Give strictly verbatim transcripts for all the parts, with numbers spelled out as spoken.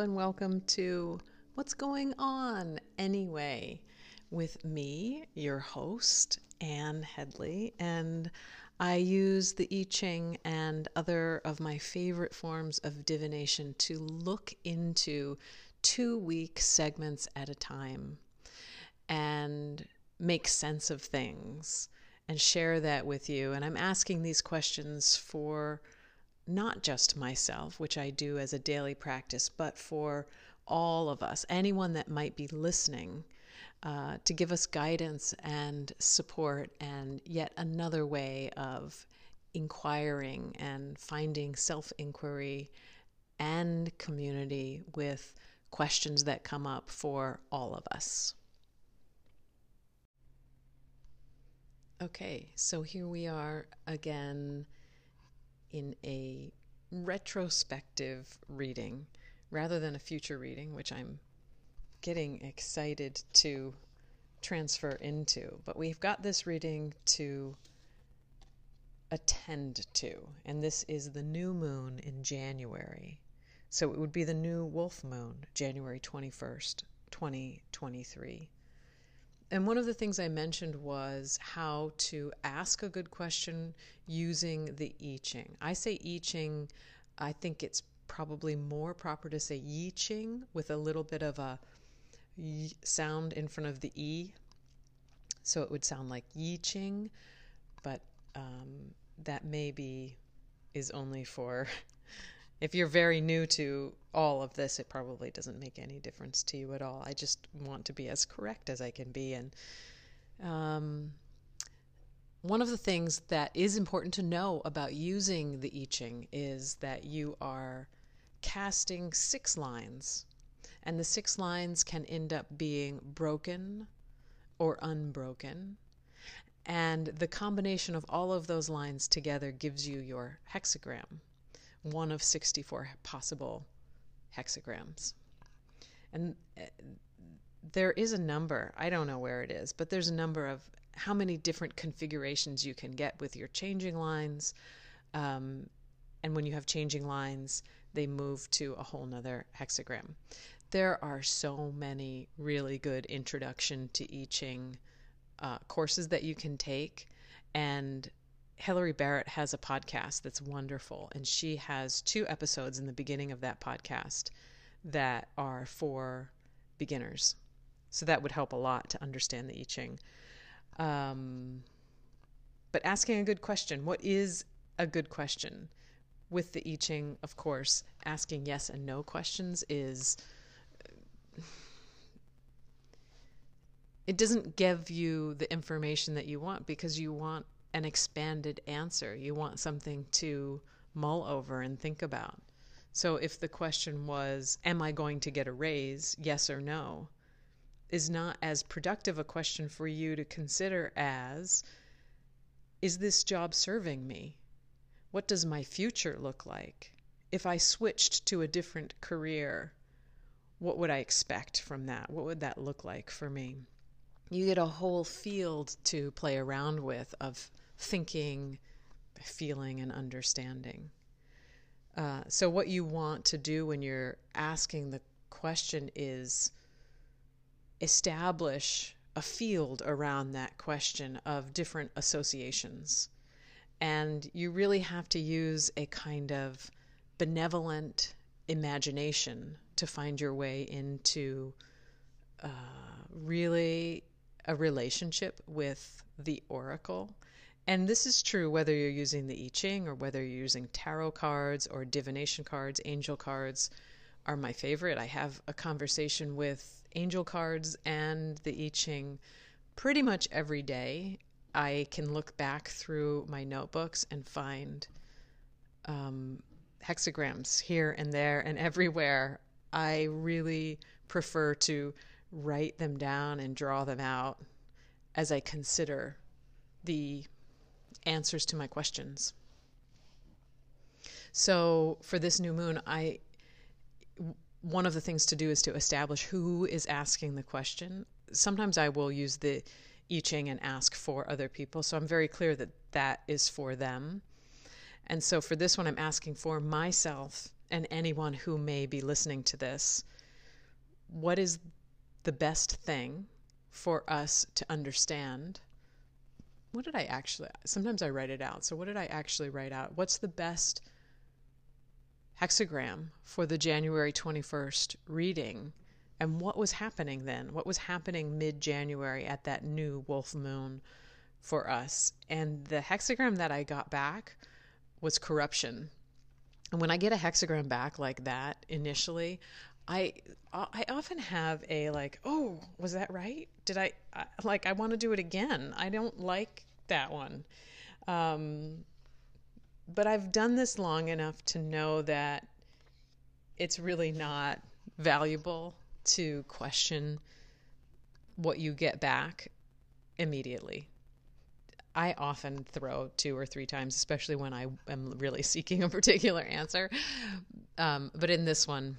Hello and welcome to What's Going On Anyway with me, your host, Anne Headley, and I use the I Ching and other of my favorite forms of divination to look into two-week segments at a time and make sense of things and share that with you. And I'm asking these questions for not just myself, which I do as a daily practice, but for all of us, anyone that might be listening, uh, to give us guidance and support and yet another way of inquiring and finding self-inquiry and community with questions that come up for all of us. Okay, so here we are again in a retrospective reading rather than a future reading, which I'm getting excited to transfer into. But we've got this reading to attend to, and this is the new moon in January. So it would be the new wolf moon, January twenty-first, twenty twenty-three. And one of the things I mentioned was how to ask a good question using the I Ching. I say I Ching, I think it's probably more proper to say I Ching with a little bit of a y sound in front of the E. So it would sound like I Ching, but um, that maybe is only for, if you're very new to all of this, it probably doesn't make any difference to you at all. I just want to be as correct as I can be. And um, one of the things that is important to know about using the I Ching is that you are casting six lines, and the six lines can end up being broken or unbroken. And the combination of all of those lines together gives you your hexagram, one of sixty-four possible hexagrams. And there is a number, I don't know where it is, but there's a number of how many different configurations you can get with your changing lines. Um, and when you have changing lines, they move to a whole nother hexagram. There are so many really good introduction to I Ching uh, courses that you can take, and Hilary Barrett has a podcast that's wonderful, and she has two episodes in the beginning of that podcast that are for beginners. So that would help a lot to understand the I Ching. Um, but asking a good question, what is a good question? With the I Ching, of course, asking yes and no questions is, it doesn't give you the information that you want, because you want an expanded answer. You want something to mull over and think about. So if the question was, am I going to get a raise, yes or no, is not as productive a question for you to consider as, is this job serving me? What does my future look like? If I switched to a different career, what would I expect from that? What would that look like for me? You get a whole field to play around with of thinking, feeling, and understanding. Uh, so what you want to do when you're asking the question is establish a field around that question of different associations. And you really have to use a kind of benevolent imagination to find your way into uh, really a relationship with the oracle. And this is true whether you're using the I Ching or whether you're using tarot cards or divination cards. Angel cards are my favorite. I have a conversation with angel cards and the I Ching pretty much every day. I can look back through my notebooks and find um, hexagrams here and there and everywhere. I really prefer to write them down and draw them out as I consider the answers to my questions. So for this new moon, I one of the things to do is to establish who is asking the question. Sometimes I will use the I Ching and ask for other people, so I'm very clear that that is for them. And so for this one, I'm asking for myself and anyone who may be listening to this, what is the best thing for us to understand? What did I actually, sometimes I write it out. So what did I actually write out? What's the best hexagram for the January twenty-first reading? And what was happening then? What was happening mid-January at that new wolf moon for us? And the hexagram that I got back was corruption. And when I get a hexagram back like that initially, I I often have a like, oh, was that right? Did I, I like, I want to do it again. I don't like that one. Um, but I've done this long enough to know that it's really not valuable to question what you get back immediately. I often throw two or three times, especially when I am really seeking a particular answer. Um, but in this one,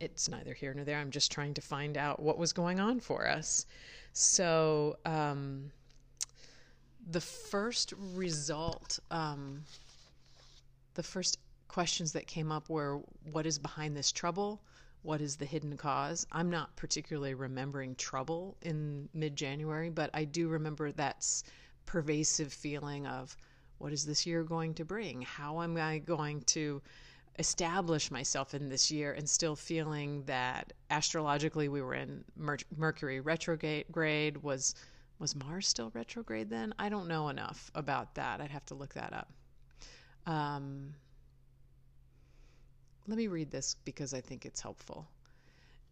it's neither here nor there. I'm just trying to find out what was going on for us. So um, the first result, um, the first questions that came up were, what is behind this trouble? What is the hidden cause? I'm not particularly remembering trouble in mid-January, but I do remember that pervasive feeling of, what is this year going to bring? How am I going to establish myself in this year? And still feeling that astrologically we were in Mer- Mercury retrograde. Was, was Mars still retrograde then? I don't know enough about that. I'd have to look that up. Um, Let me read this because I think it's helpful.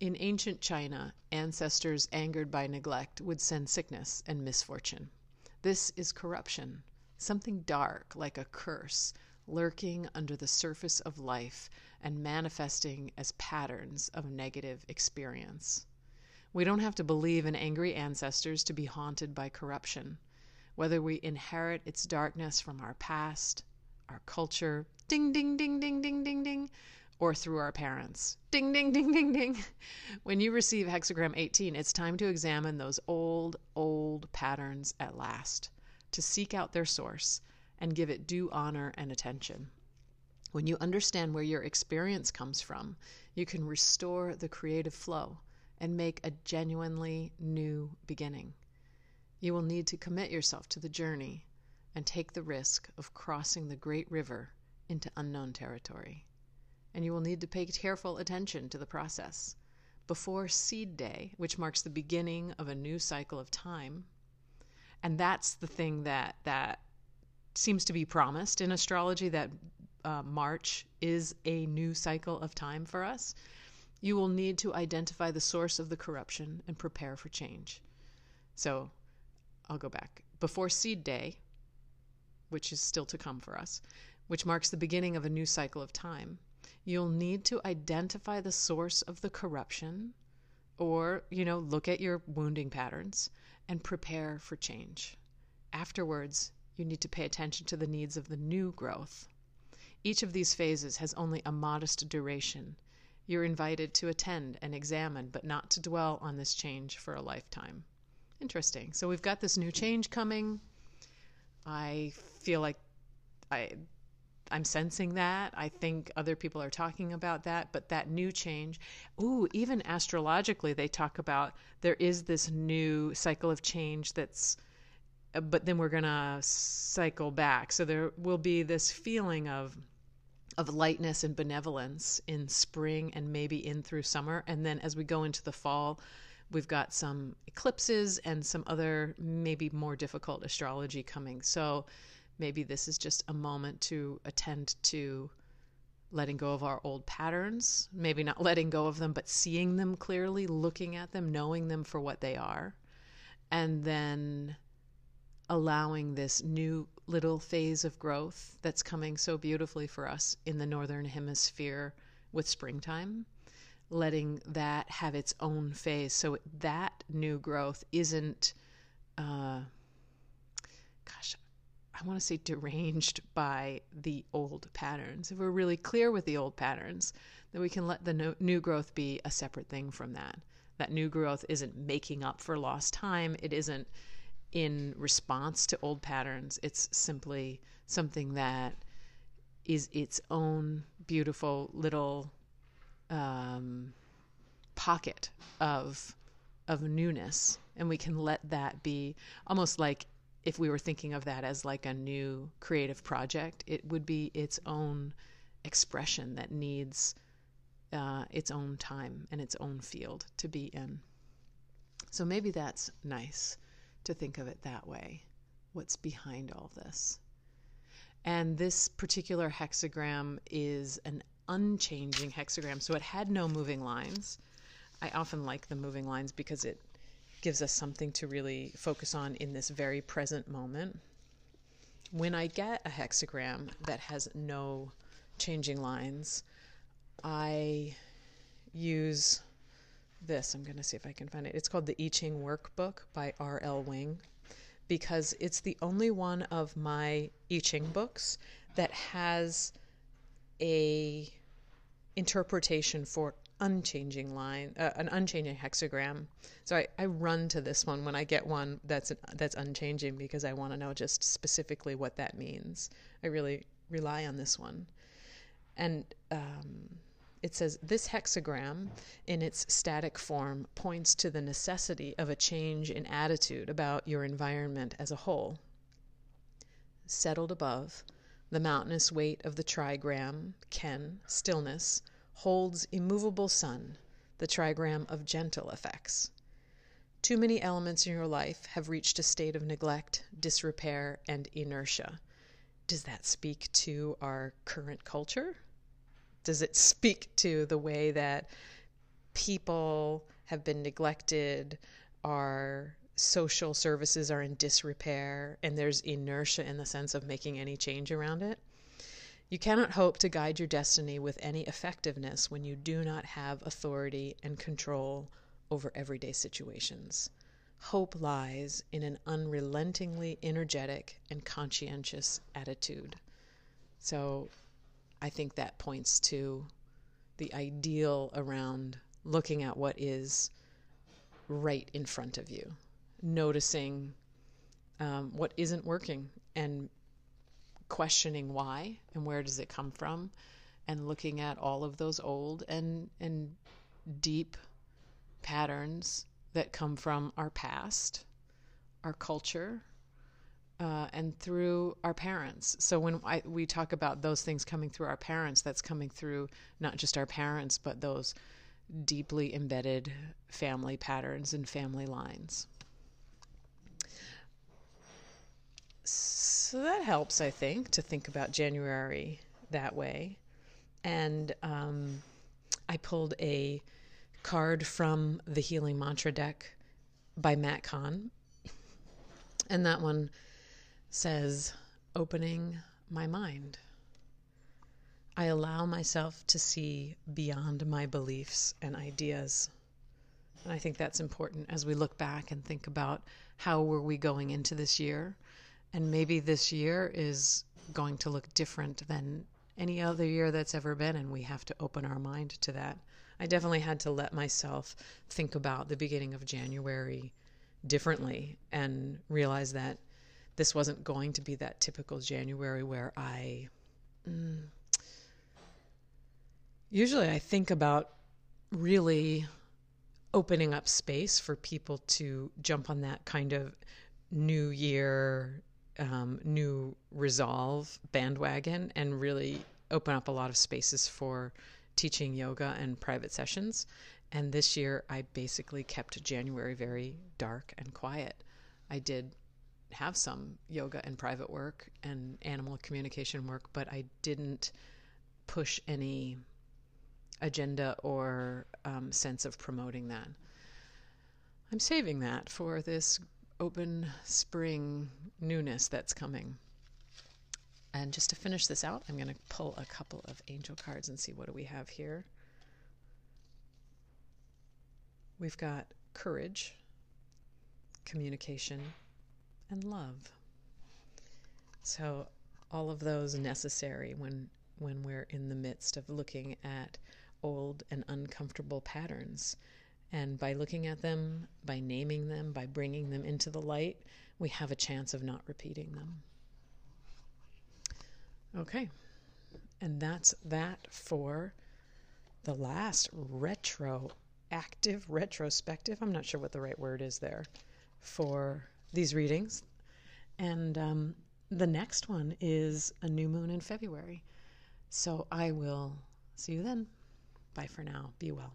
In ancient China, ancestors angered by neglect would send sickness and misfortune. This is corruption, something dark like a curse, lurking under the surface of life and manifesting as patterns of negative experience. We don't have to believe in angry ancestors to be haunted by corruption. Whether we inherit its darkness from our past, our culture, ding, ding, ding, ding, ding, ding, ding, or through our parents. Ding, ding, ding, ding, ding. When you receive hexagram eighteen, it's time to examine those old, old patterns at last, to seek out their source and give it due honor and attention. When you understand where your experience comes from, you can restore the creative flow and make a genuinely new beginning. You will need to commit yourself to the journey and take the risk of crossing the great river into unknown territory. And you will need to pay careful attention to the process. Before seed day, which marks the beginning of a new cycle of time, and that's the thing that that seems to be promised in astrology, that uh, March is a new cycle of time for us, you will need to identify the source of the corruption and prepare for change. So I'll go back. Before seed day, which is still to come for us, which marks the beginning of a new cycle of time, you'll need to identify the source of the corruption, or, you know, look at your wounding patterns and prepare for change. Afterwards, you need to pay attention to the needs of the new growth. Each of these phases has only a modest duration. You're invited to attend and examine, but not to dwell on this change for a lifetime. Interesting. So we've got this new change coming. I feel like I... I'm sensing that. I think other people are talking about that, but that new change. Ooh, even astrologically, they talk about there is this new cycle of change that's, but then we're going to cycle back. So there will be this feeling of, of lightness and benevolence in spring and maybe in through summer. And then as we go into the fall, we've got some eclipses and some other maybe more difficult astrology coming. So maybe this is just a moment to attend to letting go of our old patterns, maybe not letting go of them, but seeing them clearly, looking at them, knowing them for what they are, and then allowing this new little phase of growth that's coming so beautifully for us in the Northern Hemisphere with springtime, letting that have its own phase. So that new growth isn't, uh, gosh, I want to say deranged by the old patterns. If we're really clear with the old patterns, then we can let the no- new growth be a separate thing from that. That new growth isn't making up for lost time. It isn't in response to old patterns. It's simply something that is its own beautiful little um, pocket of of newness, and we can let that be almost like, if we were thinking of that as like a new creative project, it would be its own expression that needs uh, its own time and its own field to be in. So maybe that's nice to think of it that way, what's behind all this. And this particular hexagram is an unchanging hexagram, so it had no moving lines. I often like the moving lines because it gives us something to really focus on in this very present moment. When I get a hexagram that has no changing lines, I use this. I'm going to see if I can find it. It's called the I Ching Workbook by R L Wing, because it's the only one of my I Ching books that has a interpretation for unchanging line, uh, an unchanging hexagram. So I, I run to this one when I get one that's an, that's unchanging, because I want to know just specifically what that means. I really rely on this one. And um, it says, this hexagram in its static form points to the necessity of a change in attitude about your environment as a whole. Settled above, the mountainous weight of the trigram, Ken, stillness, holds immovable sun, the trigram of gentle effects. Too many elements in your life have reached a state of neglect, disrepair, and inertia. Does that speak to our current culture? Does it speak to the way that people have been neglected, our social services are in disrepair, and there's inertia in the sense of making any change around it? You cannot hope to guide your destiny with any effectiveness when you do not have authority and control over everyday situations. Hope lies in an unrelentingly energetic and conscientious attitude. So I think that points to the ideal around looking at what is right in front of you, noticing um, what isn't working, and questioning why and where does it come from, and looking at all of those old and and deep patterns that come from our past, our culture, uh, and through our parents. So when I, we talk about those things coming through our parents, that's coming through not just our parents, but those deeply embedded family patterns and family lines. So that helps, I think, to think about January that way. And um, I pulled a card from the Healing Mantra Deck by Matt Kahn. And that one says, opening my mind. I allow myself to see beyond my beliefs and ideas. And I think that's important as we look back and think about how were we going into this year. And maybe this year is going to look different than any other year that's ever been, and we have to open our mind to that. I definitely had to let myself think about the beginning of January differently and realize that this wasn't going to be that typical January where I... Mm, usually I think about really opening up space for people to jump on that kind of new year... Um, new resolve bandwagon, and really open up a lot of spaces for teaching yoga and private sessions. And this year I basically kept January very dark and quiet. I did have some yoga and private work and animal communication work, but I didn't push any agenda or um, sense of promoting that. I'm saving that for this open spring newness that's coming. And just to finish this out, I'm going to pull a couple of angel cards and see what do we have here. We've got courage, communication, and love. So all of those necessary when when we're in the midst of looking at old and uncomfortable patterns. And by looking at them, by naming them, by bringing them into the light, we have a chance of not repeating them. Okay, And that's that for the last retroactive, retrospective, I'm not sure what the right word is there, for these readings. And um, the next one is a new moon in February. So I will see you then. Bye for now. Be well.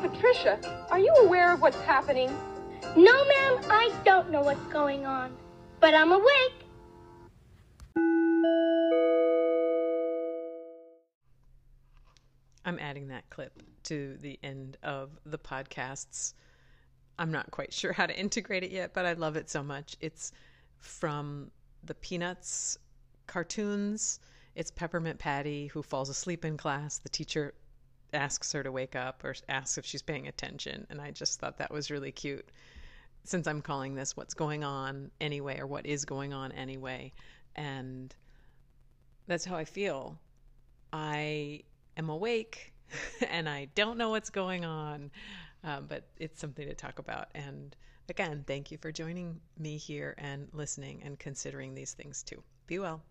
Patricia, are you aware of what's happening? No, ma'am, I don't know what's going on, but I'm awake. I'm adding that clip to the end of the podcasts. I'm not quite sure how to integrate it yet, but I love it so much. It's from the Peanuts cartoons. It's Peppermint Patty who falls asleep in class. The teacher asks her to wake up or asks if she's paying attention. And I just thought that was really cute. Since I'm calling this What's Going On Anyway, or What Is Going On Anyway. And that's how I feel. I am awake and I don't know what's going on, uh, but it's something to talk about. And again, thank you for joining me here and listening and considering these things too. Be well.